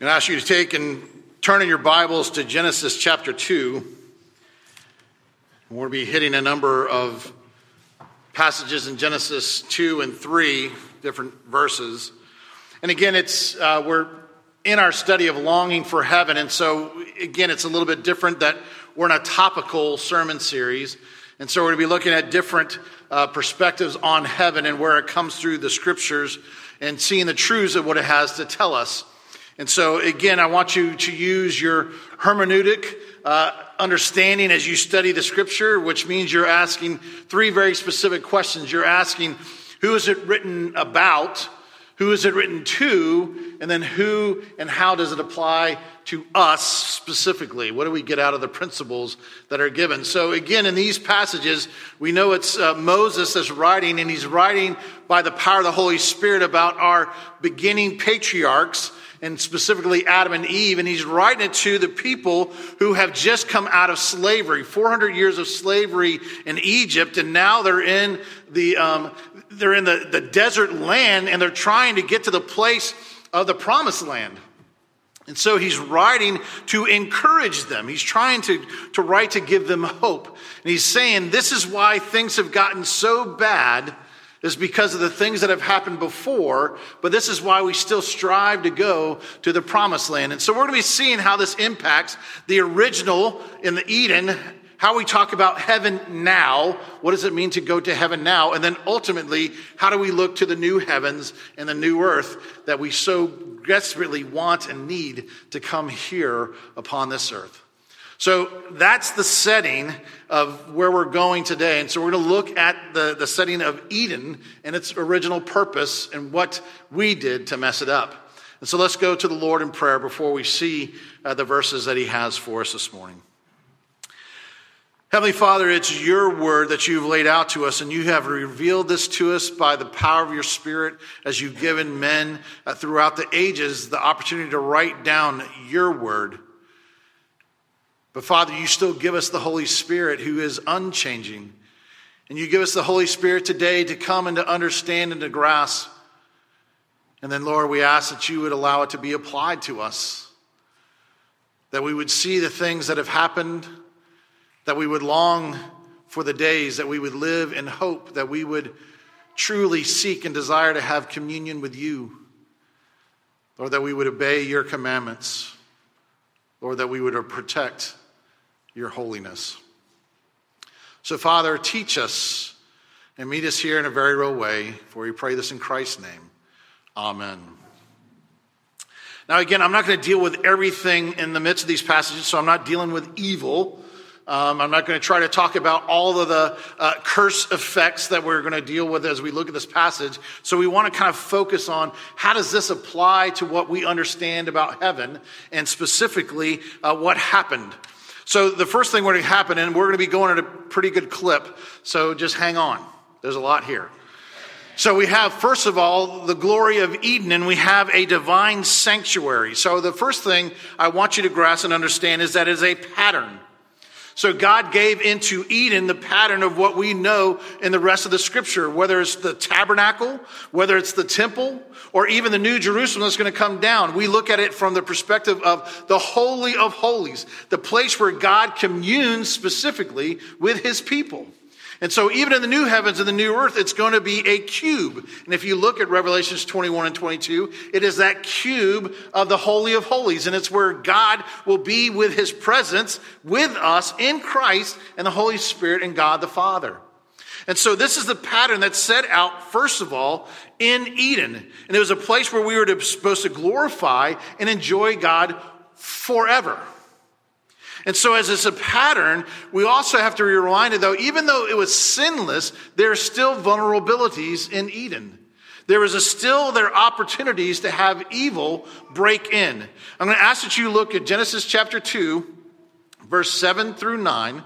I'm going to ask you to take and turn in your Bibles to Genesis chapter 2. We're going to be hitting a number of passages in Genesis 2 and 3, different verses. And again, it's we're in our study of longing for heaven. And so, again, it's a little bit different that we're in a topical sermon series. And so we're going to be looking at different perspectives on heaven and where it comes through the scriptures and seeing the truths of what it has to tell us. And so, again, I want you to use your hermeneutic understanding as you study the scripture, which means you're asking three very specific questions. You're asking, who is it written about? Who is it written to? And then who and how does it apply to us specifically? What do we get out of the principles that are given? So again, in these passages, we know it's Moses that's writing, and he's writing by the power of the Holy Spirit about our beginning patriarchs, and specifically Adam and Eve. And he's writing it to the people who have just come out of slavery, 400 years of slavery in Egypt. And now they're in the desert land, and they're trying to get to the place of the promised land. And so he's writing to encourage them. He's trying to write to give them hope. And he's saying, this is why things have gotten so bad, is because of the things that have happened before, but this is why we still strive to go to the promised land. And so we're going to be seeing how this impacts the original in the Eden, how we talk about heaven now, what does it mean to go to heaven now, and then ultimately, how do we look to the new heavens and the new earth that we so desperately want and need to come here upon this earth. So that's the setting of where we're going today. And so we're going to look at the setting of Eden and its original purpose and what we did to mess it up. And so let's go to the Lord in prayer before we see the verses that he has for us this morning. Heavenly Father, it's your word that you've laid out to us, and you have revealed this to us by the power of your Spirit as you've given men throughout the ages the opportunity to write down your word. But Father, you still give us the Holy Spirit who is unchanging. And you give us the Holy Spirit today to come and to understand and to grasp. And then, Lord, we ask that you would allow it to be applied to us. That we would see the things that have happened. That we would long for the days. That we would live in hope. That we would truly seek and desire to have communion with you. Lord, that we would obey your commandments. Lord, that we would protect your holiness. So, Father, teach us and meet us here in a very real way, for we pray this in Christ's name. Amen. Now, again, I'm not going to deal with everything in the midst of these passages, so I'm not dealing with evil. I'm not going to try to talk about all of the curse effects that we're going to deal with as we look at this passage. So we want to kind of focus on how does this apply to what we understand about heaven and specifically what happened. So the first thing we're going to happen, and we're going to be going at a pretty good clip, so just hang on. There's a lot here. So we have, first of all, the glory of Eden, and we have a divine sanctuary. So the first thing I want you to grasp and understand is that it is a pattern. So God gave into Eden the pattern of what we know in the rest of the scripture, whether it's the tabernacle, whether it's the temple, or even the new Jerusalem that's going to come down. We look at it from the perspective of the Holy of Holies, the place where God communes specifically with his people. And so even in the new heavens and the new earth, it's going to be a cube. And if you look at Revelations 21 and 22, it is that cube of the Holy of Holies. And it's where God will be with his presence with us in Christ and the Holy Spirit and God the Father. And so this is the pattern that's set out, first of all, in Eden. And it was a place where we were supposed to glorify and enjoy God forever. And so as it's a pattern, we also have to be reminded, though, even though it was sinless, there are still vulnerabilities in Eden. There are opportunities to have evil break in. I'm going to ask that you look at Genesis chapter 2, verse 7 through 9,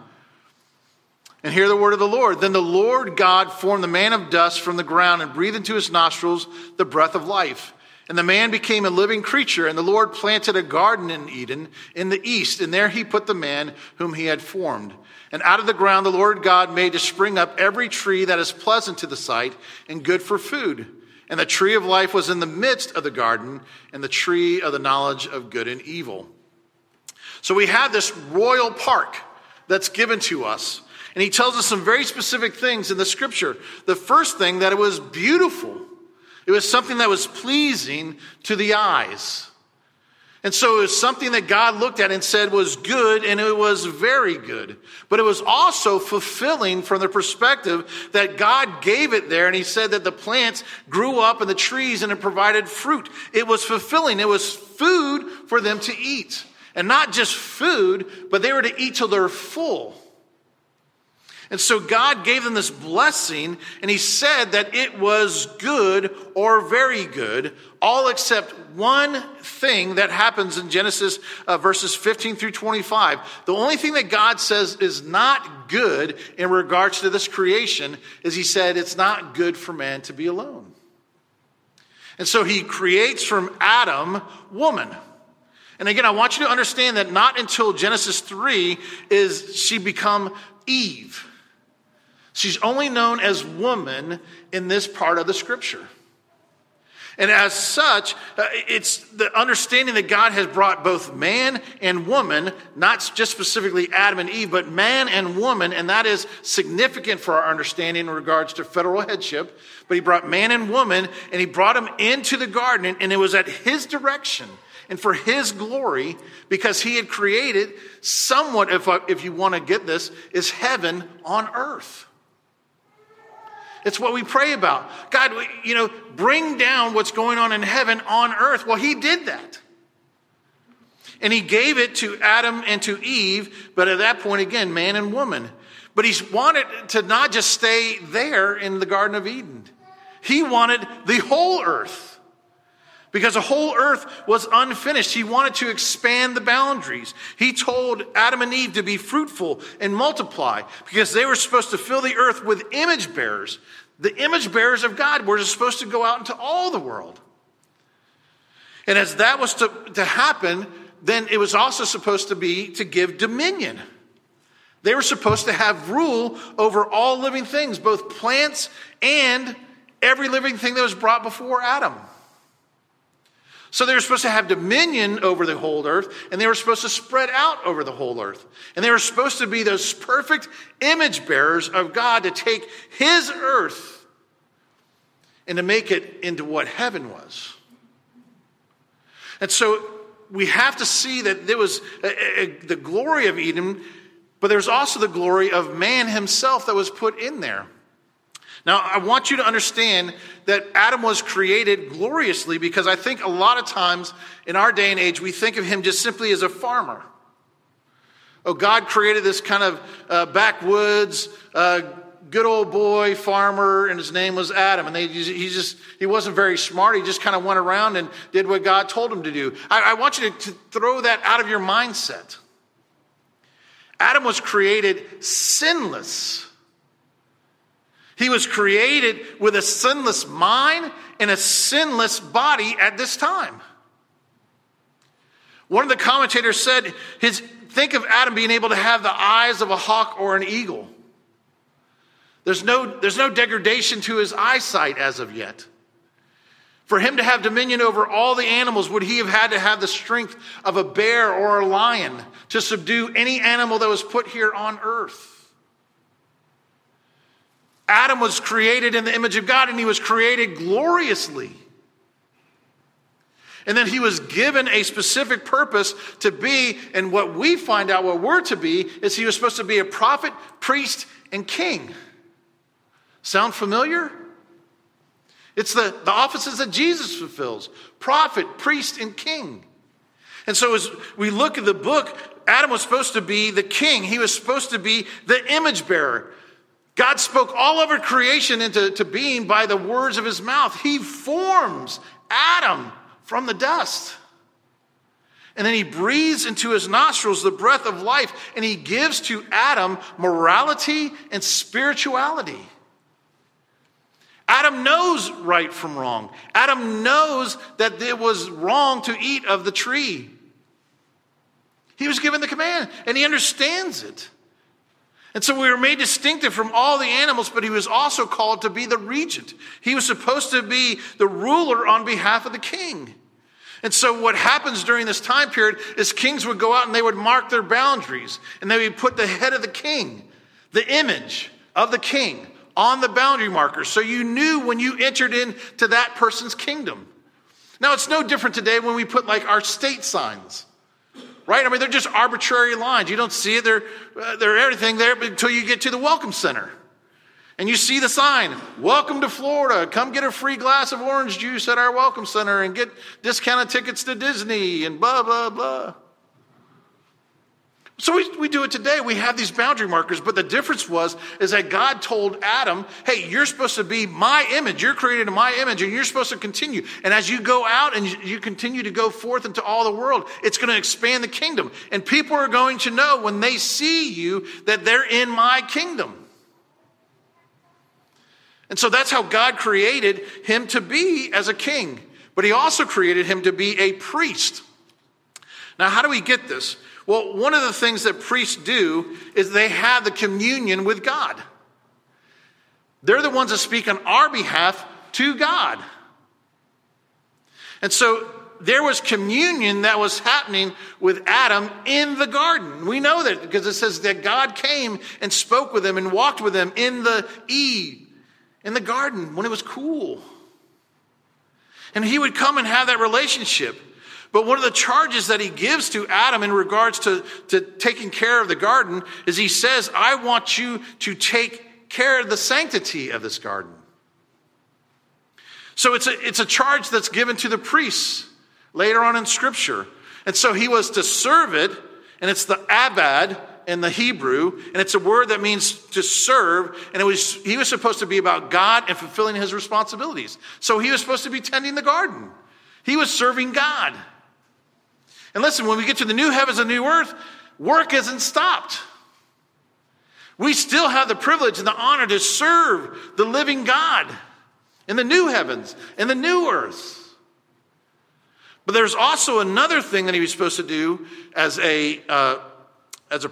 and hear the word of the Lord. Then the Lord God formed the man of dust from the ground and breathed into his nostrils the breath of life. And the man became a living creature, and the Lord planted a garden in Eden in the east, and there he put the man whom he had formed. And out of the ground the Lord God made to spring up every tree that is pleasant to the sight and good for food. And the tree of life was in the midst of the garden, and the tree of the knowledge of good and evil. So we have this royal park that's given to us. And he tells us some very specific things in the scripture. The first thing, that it was beautiful. It was something that was pleasing to the eyes. And so it was something that God looked at and said was good, and it was very good. But it was also fulfilling from the perspective that God gave it there, and he said that the plants grew up and the trees, and it provided fruit. It was fulfilling. It was food for them to eat. And not just food, but they were to eat till they're full. And so God gave them this blessing, and he said that it was good or very good, all except one thing that happens in Genesis verses 15 through 25. The only thing that God says is not good in regards to this creation is he said it's not good for man to be alone. And so he creates from Adam woman. And again, I want you to understand that not until Genesis 3 is she become Eve. She's only known as woman in this part of the scripture. And as such, it's the understanding that God has brought both man and woman, not just specifically Adam and Eve, but man and woman, and that is significant for our understanding in regards to federal headship. But he brought man and woman, and he brought them into the garden, and it was at his direction and for his glory, because he had created somewhat, if you want to get this, is heaven on earth. It's what we pray about. God, bring down what's going on in heaven on earth. Well, he did that. And he gave it to Adam and to Eve, but at that point, again, man and woman. But he wanted to not just stay there in the Garden of Eden. He wanted the whole earth. Because the whole earth was unfinished. He wanted to expand the boundaries. He told Adam and Eve to be fruitful and multiply, because they were supposed to fill the earth with image bearers. The image bearers of God were just supposed to go out into all the world. And as that was to happen, then it was also supposed to be to give dominion. They were supposed to have rule over all living things, both plants and every living thing that was brought before Adam. So they were supposed to have dominion over the whole earth, and they were supposed to spread out over the whole earth. And they were supposed to be those perfect image bearers of God to take his earth and to make it into what heaven was. And so we have to see that there was the glory of Eden, but there's also the glory of man himself that was put in there. Now, I want you to understand that Adam was created gloriously, because I think a lot of times in our day and age, we think of him just simply as a farmer. Oh, God created this kind of backwoods, good old boy farmer, and his name was Adam. And he wasn't very smart. He just kind of went around and did what God told him to do. I want you to throw that out of your mindset. Adam was created sinless. He was created with a sinless mind and a sinless body at this time. One of the commentators said, think of Adam being able to have the eyes of a hawk or an eagle. There's no degradation to his eyesight as of yet. For him to have dominion over all the animals, would he have had to have the strength of a bear or a lion to subdue any animal that was put here on earth? Adam was created in the image of God, and he was created gloriously. And then he was given a specific purpose to be, and what we find out what we're to be, is he was supposed to be a prophet, priest, and king. Sound familiar? It's the offices that Jesus fulfills: prophet, priest, and king. And so as we look at the book, Adam was supposed to be the king. He was supposed to be the image bearer. God spoke all over creation into being by the words of his mouth. He forms Adam from the dust. And then he breathes into his nostrils the breath of life, and he gives to Adam morality and spirituality. Adam knows right from wrong. Adam knows that it was wrong to eat of the tree. He was given the command, and he understands it. And so we were made distinctive from all the animals, but he was also called to be the regent. He was supposed to be the ruler on behalf of the king. And so what happens during this time period is kings would go out and they would mark their boundaries. And they would put the head of the king, the image of the king, on the boundary marker. So you knew when you entered into that person's kingdom. Now, it's no different today when we put like our state signs. Right? I mean, they're just arbitrary lines. You don't see it. They're everything there until you get to the Welcome Center. And you see the sign, welcome to Florida. Come get a free glass of orange juice at our Welcome Center and get discounted tickets to Disney and blah, blah, blah. So we do it today. We have these boundary markers. But the difference is that God told Adam, hey, you're supposed to be my image. You're created in my image and you're supposed to continue. And as you go out and you continue to go forth into all the world, it's going to expand the kingdom. And people are going to know when they see you that they're in my kingdom. And so that's how God created him to be as a king. But he also created him to be a priest. Now, how do we get this? Well, one of the things that priests do is they have the communion with God. They're the ones that speak on our behalf to God. And so there was communion that was happening with Adam in the garden. We know that because it says that God came and spoke with him and walked with him in the Eden. In the garden when it was cool. And he would come and have that relationship. But one of the charges that he gives to Adam in regards to taking care of the garden is he says, I want you to take care of the sanctity of this garden. So it's a charge that's given to the priests later on in Scripture. And so he was to serve it, and it's the abad in the Hebrew, and it's a word that means to serve, and he was supposed to be about God and fulfilling his responsibilities. So he was supposed to be tending the garden. He was serving God. And listen, when we get to the new heavens and new earth, work isn't stopped. We still have the privilege and the honor to serve the living God in the new heavens and the new earth. But there's also another thing that he was supposed to do as a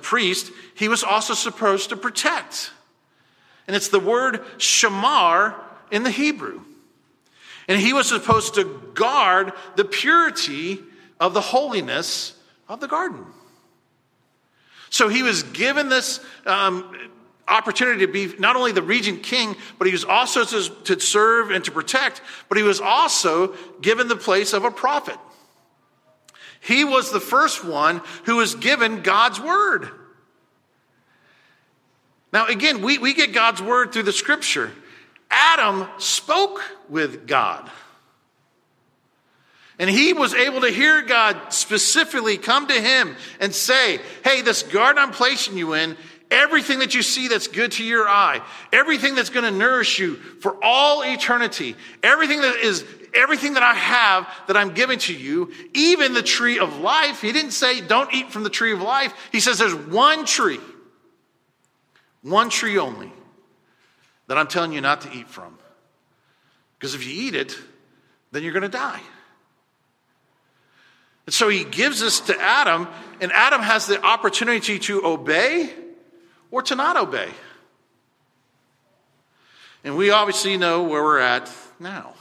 priest. He was also supposed to protect. And it's the word shamar in the Hebrew. And he was supposed to guard the purity of the holiness of the garden. So he was given this opportunity to be not only the regent king, but he was also to serve and to protect, but he was also given the place of a prophet. He was the first one who was given God's word. Now, again, we get God's word through the Scripture. Adam spoke with God. And he was able to hear God specifically come to him and say, hey, this garden I'm placing you in, everything that you see that's good to your eye, everything that's going to nourish you for all eternity, everything that I have that I'm giving to you, even the tree of life. He didn't say don't eat from the tree of life. He says there's one tree only that I'm telling you not to eat from. Because if you eat it, then you're going to die. And so he gives this to Adam, and Adam has the opportunity to obey or to not obey. And we obviously know where we're at now.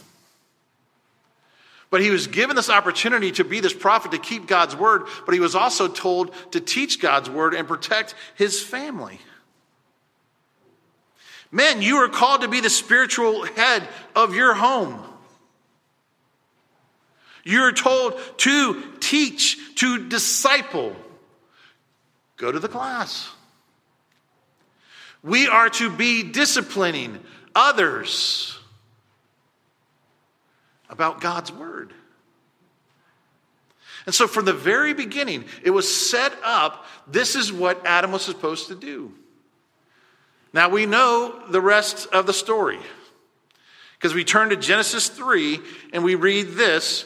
But he was given this opportunity to be this prophet, to keep God's word, but he was also told to teach God's word and protect his family. Men, you are called to be the spiritual head of your home. You're told to teach, to disciple. Go to the class. We are to be disciplining others about God's word. And so from the very beginning, it was set up, this is what Adam was supposed to do. Now we know the rest of the story, because we turn to Genesis 3 and we read this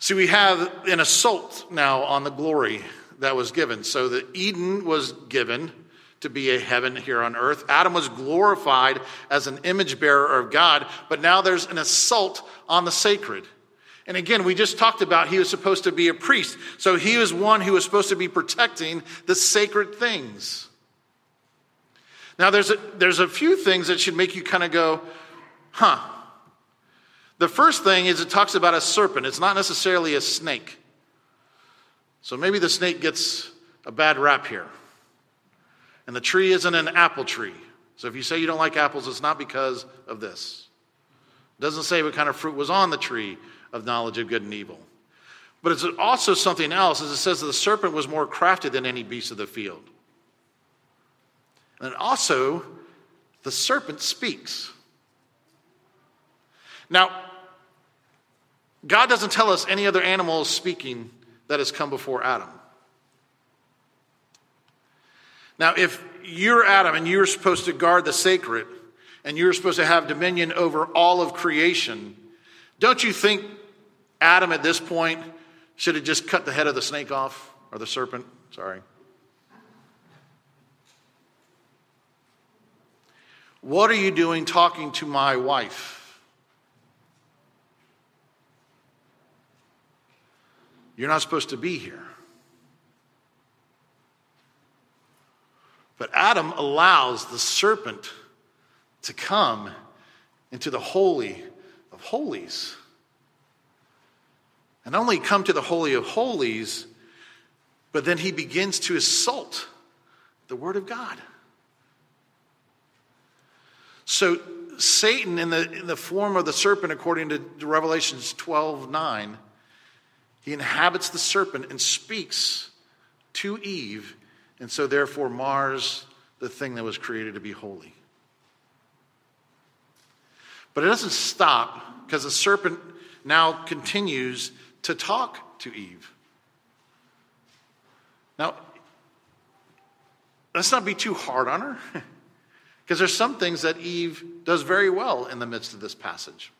See, we have an assault now on the glory that was given. So that Eden was given to be a heaven here on earth. Adam was glorified as an image bearer of God, but now there's an assault on the sacred. And again, we just talked about he was supposed to be a priest. So he was one who was supposed to be protecting the sacred things. Now there's a few things that should make you kind of go, huh. The first thing is it talks about a serpent. It's not necessarily a snake. So maybe the snake gets a bad rap here. And the tree isn't an apple tree. So if you say you don't like apples, it's not because of this. It doesn't say what kind of fruit was on the tree of knowledge of good and evil. But it's also something else, as it says that the serpent was more crafty than any beast of the field. And also, the serpent speaks. Now, God doesn't tell us any other animal is speaking that has come before Adam. Now, if you're Adam and you're supposed to guard the sacred and you're supposed to have dominion over all of creation, don't you think Adam at this point should have just cut the head of the snake off, or the serpent? Sorry. What are you doing talking to my wife? You're not supposed to be here. But Adam allows the serpent to come into the Holy of Holies. And not only come to the Holy of Holies, but then he begins to assault the Word of God. So Satan, in the form of the serpent, according to Revelation 12:9, he inhabits the serpent and speaks to Eve. And so therefore mars the thing that was created to be holy. But it doesn't stop, because the serpent now continues to talk to Eve. Now, let's not be too hard on her, because there's some things that Eve does very well in the midst of this passage.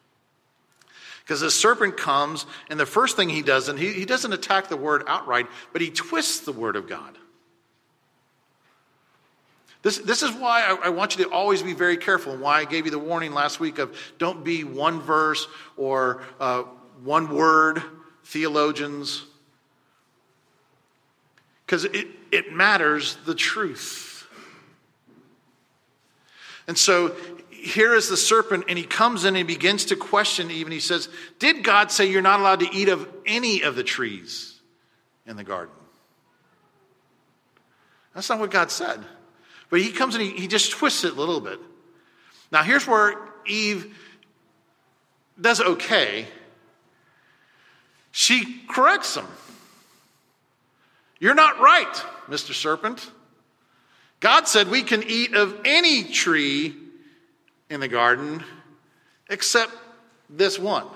Because the serpent comes, and the first thing he does, and he doesn't attack the word outright, but he twists the word of God. This is why I want you to always be very careful, and why I gave you the warning last week of don't be one verse or one word theologians. Because it matters, the truth. And so here is the serpent, and he comes in and he begins to question Eve, and he says, did God say you're not allowed to eat of any of the trees in the garden? That's not what God said. But he comes and he just twists it a little bit. Now here's where Eve does okay. She corrects him. You're not right, Mr. Serpent. God said we can eat of any tree in the garden except this one.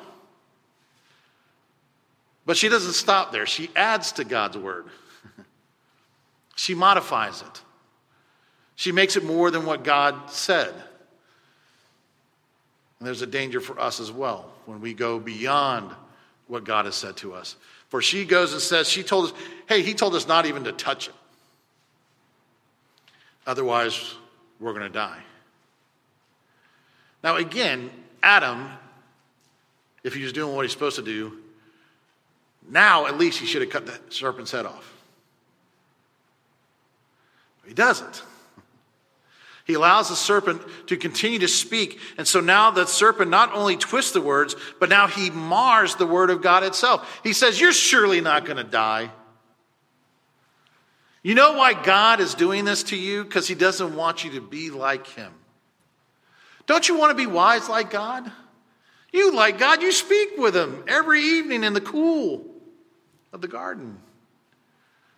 But she doesn't stop there. She adds to God's word. She modifies it. She makes it more than what God said. And there's a danger for us as well when we go beyond what God has said to us. For she goes and says, she told us, hey, he told us not even to touch it. Otherwise, we're going to die. Now again, Adam, if he was doing what he's supposed to do, now at least he should have cut the serpent's head off. But he doesn't. He allows the serpent to continue to speak. And so now the serpent not only twists the words, but now he mars the word of God itself. He says, you're surely not going to die. You know why God is doing this to you? Because he doesn't want you to be like him. Don't you want to be wise like God? You like God, you speak with him every evening in the cool of the garden.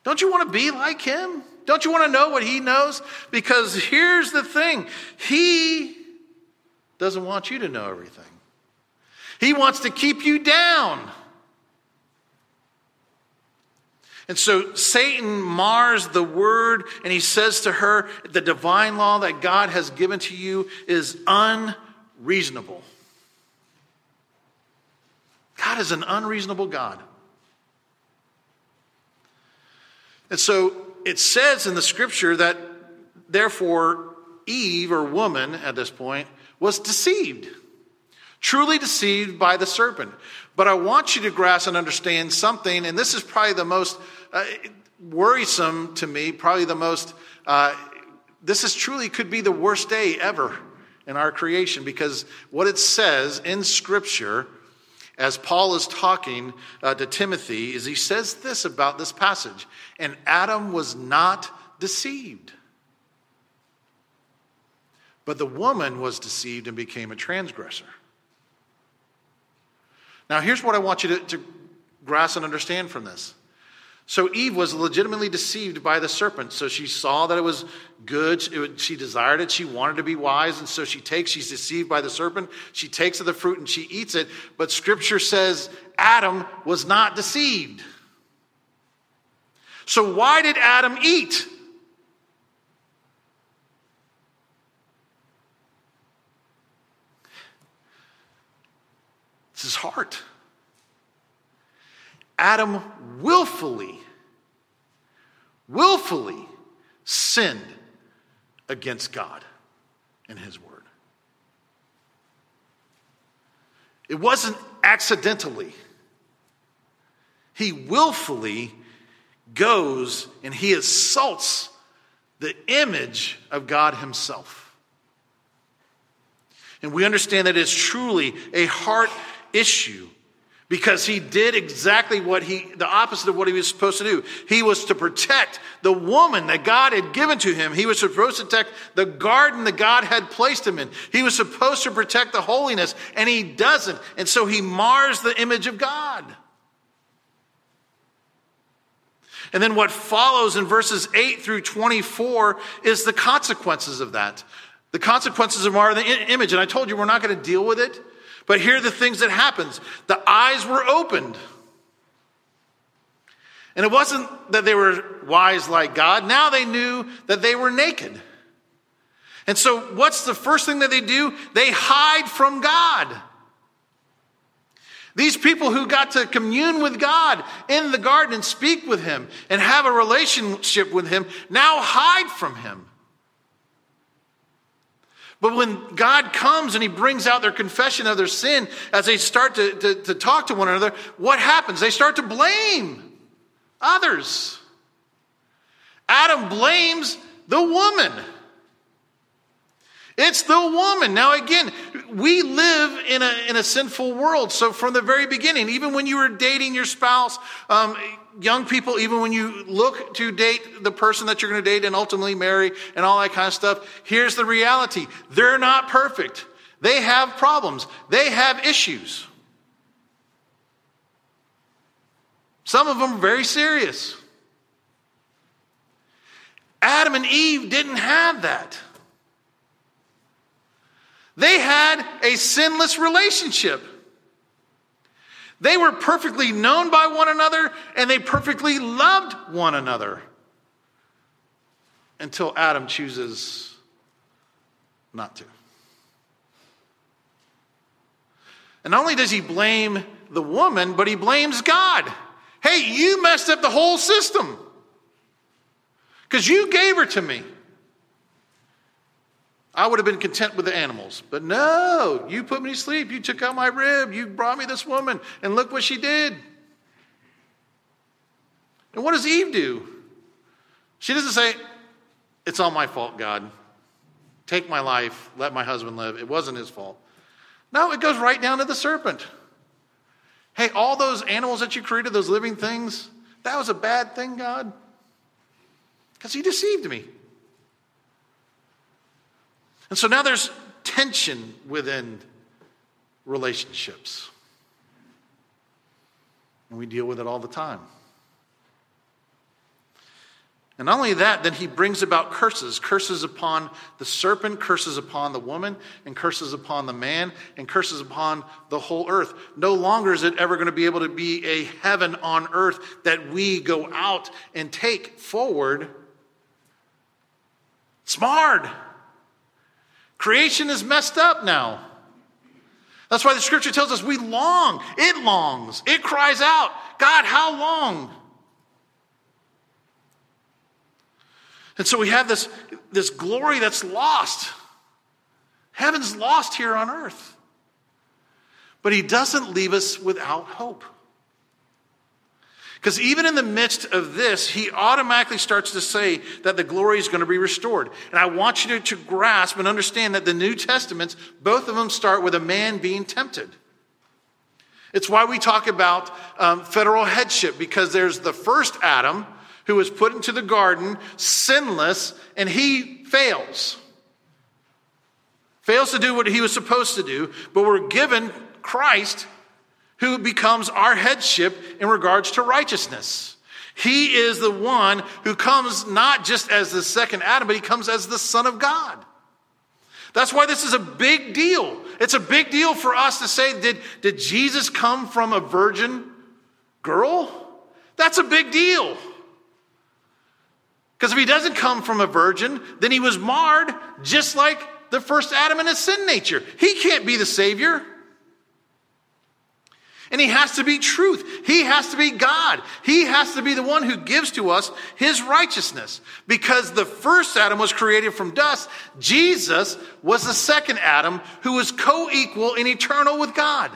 Don't you want to be like him? Don't you want to know what he knows? Because here's the thing. He doesn't want you to know everything. He wants to keep you down. And so Satan mars the word, and he says to her, the divine law that God has given to you is unreasonable. God is an unreasonable God. And so it says in the scripture that therefore Eve, or woman at this point, was deceived. Truly deceived by the serpent. But I want you to grasp and understand something, and this is probably the most worrisome to me, probably the most, this is truly could be the worst day ever in our creation, because what it says in Scripture, as Paul is talking to Timothy, is he says this about this passage, and Adam was not deceived. But the woman was deceived and became a transgressor. Now, here's what I want you to grasp and understand from this. So Eve was legitimately deceived by the serpent. So she saw that it was good. She desired it. She wanted to be wise. And so she's deceived by the serpent. She takes of the fruit and she eats it. But Scripture says Adam was not deceived. So why did Adam eat? It's his heart. Adam willfully sinned against God and his word. It wasn't accidentally. He willfully goes and he assaults the image of God himself. And we understand that it's truly a heart issue, because he did exactly the opposite of what he was supposed to do. He was to protect the woman that God had given to him. He was supposed to protect the garden that God had placed him in. He was supposed to protect the holiness, and he doesn't. And so he mars the image of God. And then what follows in verses 8 through 24 is the consequences of that. The consequences of marring the image. And I told you we're not going to deal with it. But here are the things that happens. The eyes were opened. And it wasn't that they were wise like God. Now they knew that they were naked. And so what's the first thing that they do? They hide from God. These people who got to commune with God in the garden and speak with him and have a relationship with him now hide from him. But when God comes and he brings out their confession of their sin, as they start to talk to one another, what happens? They start to blame others. Adam blames the woman. It's the woman. Now again, we live in a sinful world. So from the very beginning, even when you were dating your spouse, young people, even when you look to date the person that you're going to date and ultimately marry and all that kind of stuff, here's the reality. They're not perfect. They have problems. They have issues. Some of them are very serious. Adam and Eve didn't have that. They had a sinless relationship. They were perfectly known by one another, and they perfectly loved one another until Adam chooses not to. And not only does he blame the woman, but he blames God. Hey, you messed up the whole system because you gave her to me. I would have been content with the animals. But no, you put me to sleep. You took out my rib. You brought me this woman. And look what she did. And what does Eve do? She doesn't say, it's all my fault, God. Take my life. Let my husband live. It wasn't his fault. No, it goes right down to the serpent. Hey, all those animals that you created, those living things, that was a bad thing, God. because he deceived me. And so now there's tension within relationships. And we deal with it all the time. And not only that, then he brings about curses. Curses upon the serpent, curses upon the woman, and curses upon the man, and curses upon the whole earth. No longer is it ever going to be able to be a heaven on earth that we go out and take forward. It's marred. Creation is messed up now. That's why the scripture tells us we long. It longs. It cries out, God, how long? And so we have this glory that's lost. Heaven's lost here on earth. But he doesn't leave us without hope. Because even in the midst of this, he automatically starts to say that the glory is going to be restored. And I want you to grasp and understand that the New Testaments, both of them start with a man being tempted. It's why we talk about federal headship, because there's the first Adam, who was put into the garden, sinless, and he fails. Fails to do what he was supposed to do, but we're given Christ, who becomes our headship in regards to righteousness. He is the one who comes not just as the second Adam, but he comes as the Son of God. That's why this is a big deal. It's a big deal for us to say, did Jesus come from a virgin girl? That's a big deal. Because if he doesn't come from a virgin, then he was marred just like the first Adam in his sin nature. He can't be the Savior. And he has to be truth. He has to be God. He has to be the one who gives to us his righteousness. Because the first Adam was created from dust, Jesus was the second Adam who was co-equal and eternal with God.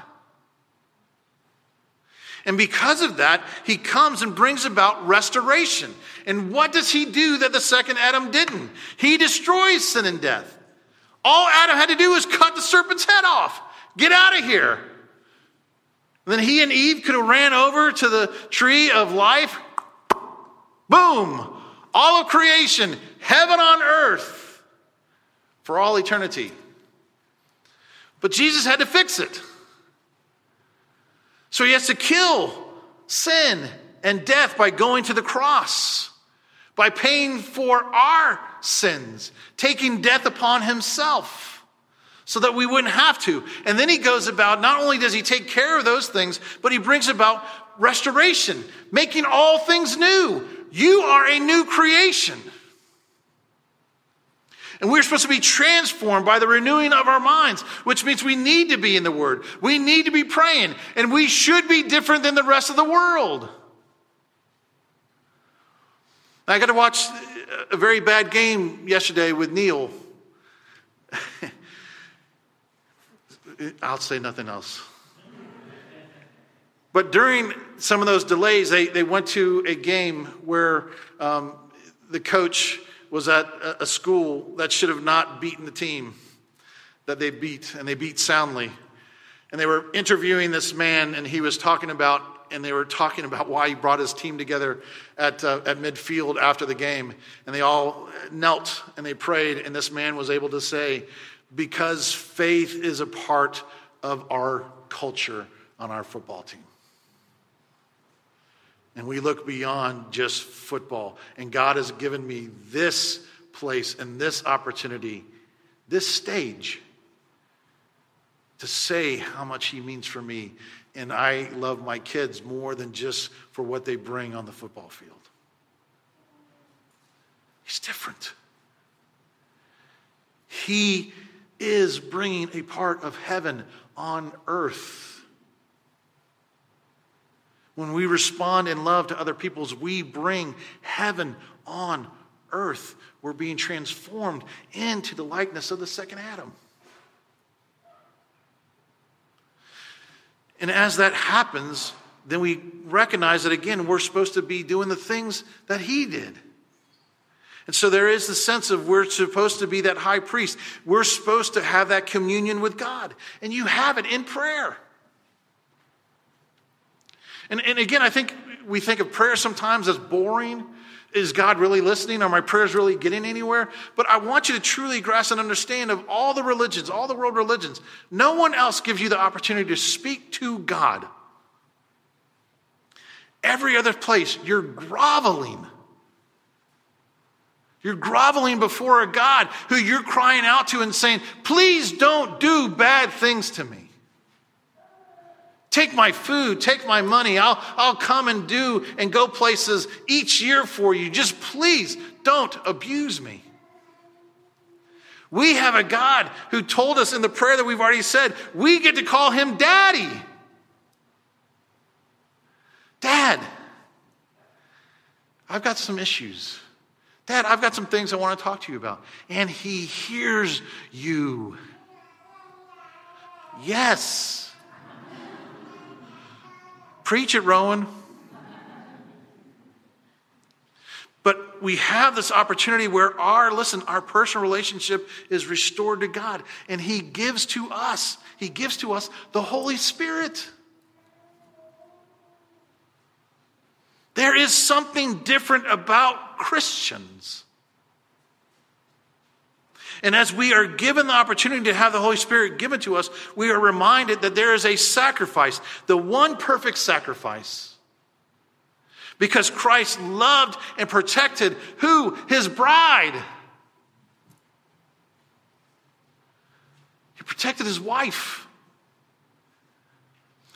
And because of that, he comes and brings about restoration. And what does he do that the second Adam didn't? He destroys sin and death. All Adam had to do was cut the serpent's head off. Get out of here. And then he and Eve could have ran over to the tree of life. Boom. All of creation, heaven on earth for all eternity. But Jesus had to fix it. So he has to kill sin and death by going to the cross, by paying for our sins, taking death upon himself so that we wouldn't have to. And then he goes about, not only does he take care of those things, but he brings about restoration, making all things new. You are a new creation. And we're supposed to be transformed by the renewing of our minds, which means we need to be in the Word. We need to be praying, and we should be different than the rest of the world. I got to watch a very bad game yesterday with Neil. I'll say nothing else. But during some of those delays, they went to a game where the coach was at a school that should have not beaten the team that they beat, and they beat soundly. And they were interviewing this man, and he was talking about, and they were talking about why he brought his team together at midfield after the game. And they all knelt, and they prayed, and this man was able to say, because faith is a part of our culture on our football team. And we look beyond just football. And God has given me this place and this opportunity, this stage, to say how much he means for me. And I love my kids more than just for what they bring on the football field. He's different. He is bringing a part of heaven on earth. When we respond in love to other people's, we bring heaven on earth. We're being transformed into the likeness of the second Adam. And as that happens, then we recognize that, again, we're supposed to be doing the things that he did. And so there is the sense of we're supposed to be that high priest. We're supposed to have that communion with God. And you have it in prayer. And again, I think we think of prayer sometimes as boring. Is God really listening? Are my prayers really getting anywhere? But I want you to truly grasp and understand of all the religions, all the world religions, no one else gives you the opportunity to speak to God. Every other place, you're groveling. You're groveling before a God who you're crying out to and saying, please don't do bad things to me. Take my food, take my money. I'll come and do and go places each year for you. Just please don't abuse me. We have a God who told us in the prayer that we've already said, we get to call him Daddy. Dad, I've got some issues. Dad, I've got some things I want to talk to you about. And he hears you. Yes. Preach it, Rowan. But we have this opportunity where our personal relationship is restored to God. And he gives to us the Holy Spirit. There is something different about Christians. And as we are given the opportunity to have the Holy Spirit given to us, we are reminded that there is a sacrifice, the one perfect sacrifice. Because Christ loved and protected who? His bride. He protected his wife.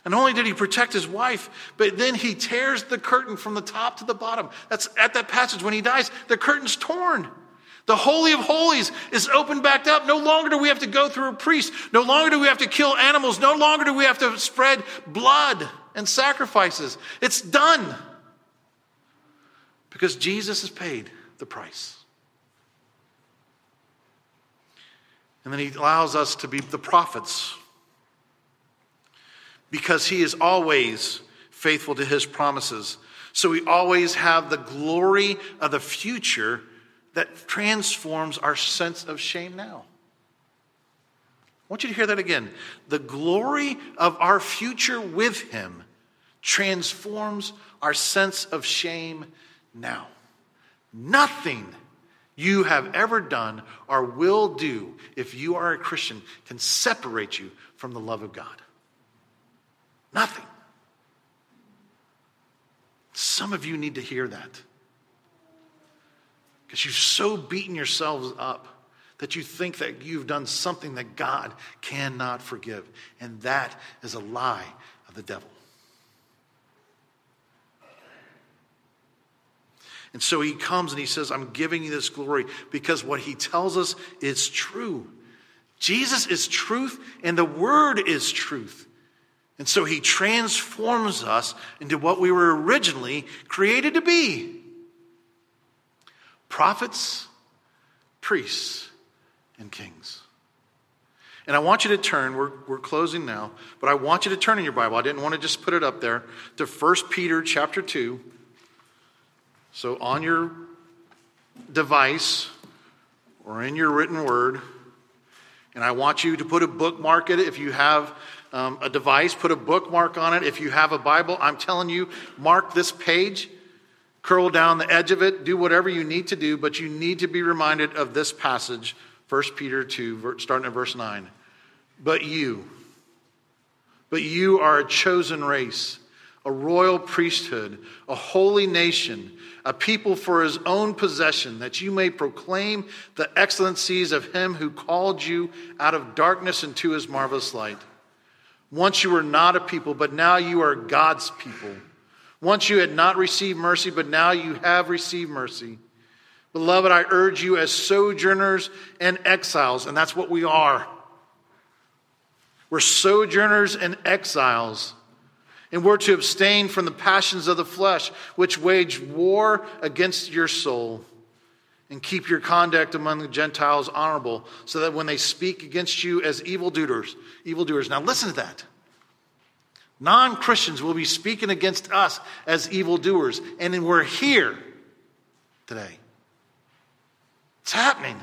And not only did he protect his wife, but then he tears the curtain from the top to the bottom. That's at that passage when he dies, the curtain's torn. The Holy of Holies is opened back up. No longer do we have to go through a priest. No longer do we have to kill animals. No longer do we have to spread blood and sacrifices. It's done. Because Jesus has paid the price. And then he allows us to be the prophets. Because he is always faithful to his promises. So we always have the glory of the future that transforms our sense of shame now. I want you to hear that again. The glory of our future with him transforms our sense of shame now. Nothing you have ever done or will do if you are a Christian can separate you from the love of God. Nothing. Some of you need to hear that. Because you've so beaten yourselves up that you think that you've done something that God cannot forgive. And that is a lie of the devil. And so he comes and he says, I'm giving you this glory because what he tells us is true. Jesus is truth and the word is truth. And so he transforms us into what we were originally created to be. Prophets, priests, and kings. And I want you to turn, we're closing now, but I want you to turn in your Bible. I didn't want to just put it up there, to 1 Peter chapter 2. So on your device or in your written word, and I want you to put a bookmark in it. If you have a device, put a bookmark on it. If you have a Bible, I'm telling you, mark this page. Curl down the edge of it, do whatever you need to do, but you need to be reminded of this passage, 1 Peter 2, starting at verse 9. But you are a chosen race, a royal priesthood, a holy nation, a people for his own possession, that you may proclaim the excellencies of him who called you out of darkness into his marvelous light. Once you were not a people, but now you are God's people. Once you had not received mercy, but now you have received mercy. Beloved, I urge you as sojourners and exiles, and that's what we are. We're sojourners and exiles, and we're to abstain from the passions of the flesh, which wage war against your soul, and keep your conduct among the Gentiles honorable, so that when they speak against you as evildoers. Now listen to that. Non-Christians will be speaking against us as evildoers. And we're here today. It's happening.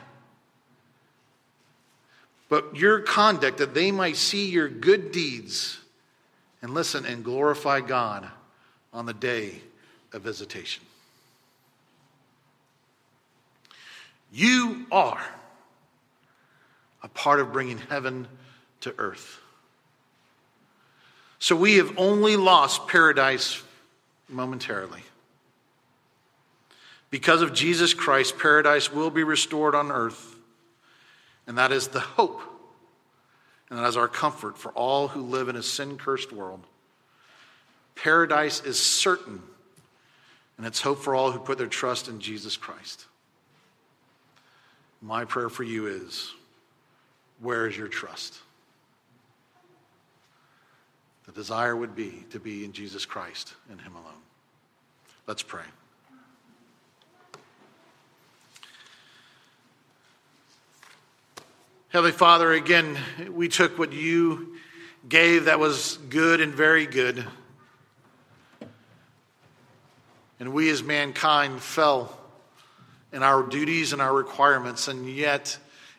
But your conduct, that they might see your good deeds and listen and glorify God on the day of visitation. You are a part of bringing heaven to earth. So we have only lost paradise momentarily. Because of Jesus Christ, paradise will be restored on earth. And that is the hope. And that is our comfort for all who live in a sin-cursed world. Paradise is certain. And it's hope for all who put their trust in Jesus Christ. My prayer for you is, where is your trust? The desire would be to be in Jesus Christ and Him alone. Let's pray. Heavenly Father, again, we took what you gave that was good and very good. And we as mankind fell in our duties and our requirements. And yet,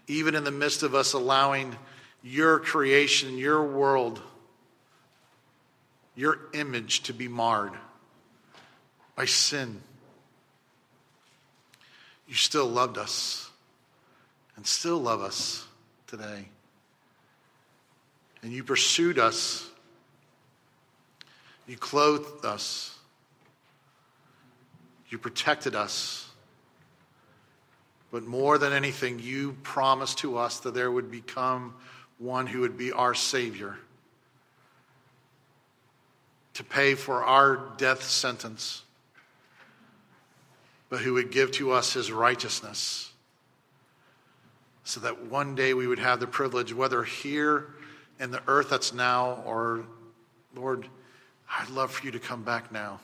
even in the midst of us allowing your creation, your world, your image to be marred by sin, you still loved us and still love us today. And you pursued us. You clothed us. You protected us. But more than anything, you promised to us that there would become one who would be our Savior to pay for our death sentence, but who would give to us his righteousness, so that one day we would have the privilege, whether here in the earth that's now, or, Lord, I'd love for you to come back now.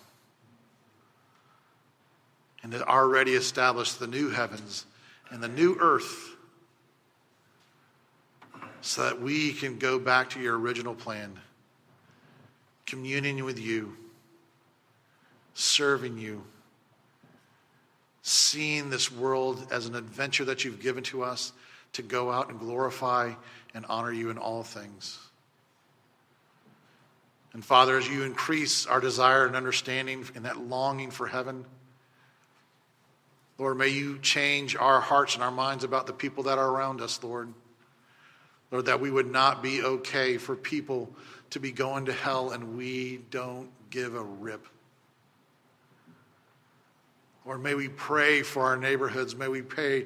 And to already establish the new heavens and the new earth, so that we can go back to your original plan, communing with you, serving you, seeing this world as an adventure that you've given to us to go out and glorify and honor you in all things. And Father, as you increase our desire and understanding and that longing for heaven, Lord, may you change our hearts and our minds about the people that are around us, Lord. Lord, that we would not be okay for people to be going to hell and we don't give a rip. Lord, may we pray for our neighborhoods. May we pray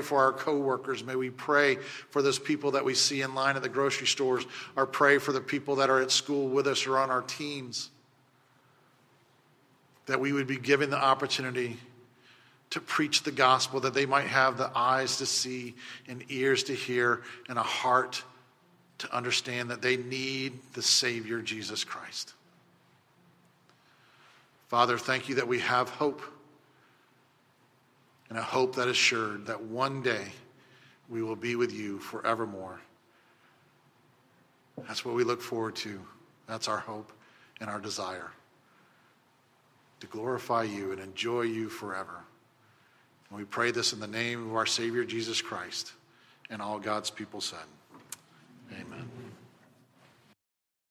for our coworkers. May we pray for those people that we see in line at the grocery stores, or pray for the people that are at school with us or on our teams, that we would be given the opportunity to preach the gospel, that they might have the eyes to see and ears to hear and a heart to understand that they need the Savior, Jesus Christ. Father, thank you that we have hope. And a hope that is assured that one day we will be with you forevermore. That's what we look forward to. That's our hope and our desire. To glorify you and enjoy you forever. And we pray this in the name of our Savior, Jesus Christ, and all God's people said, amen.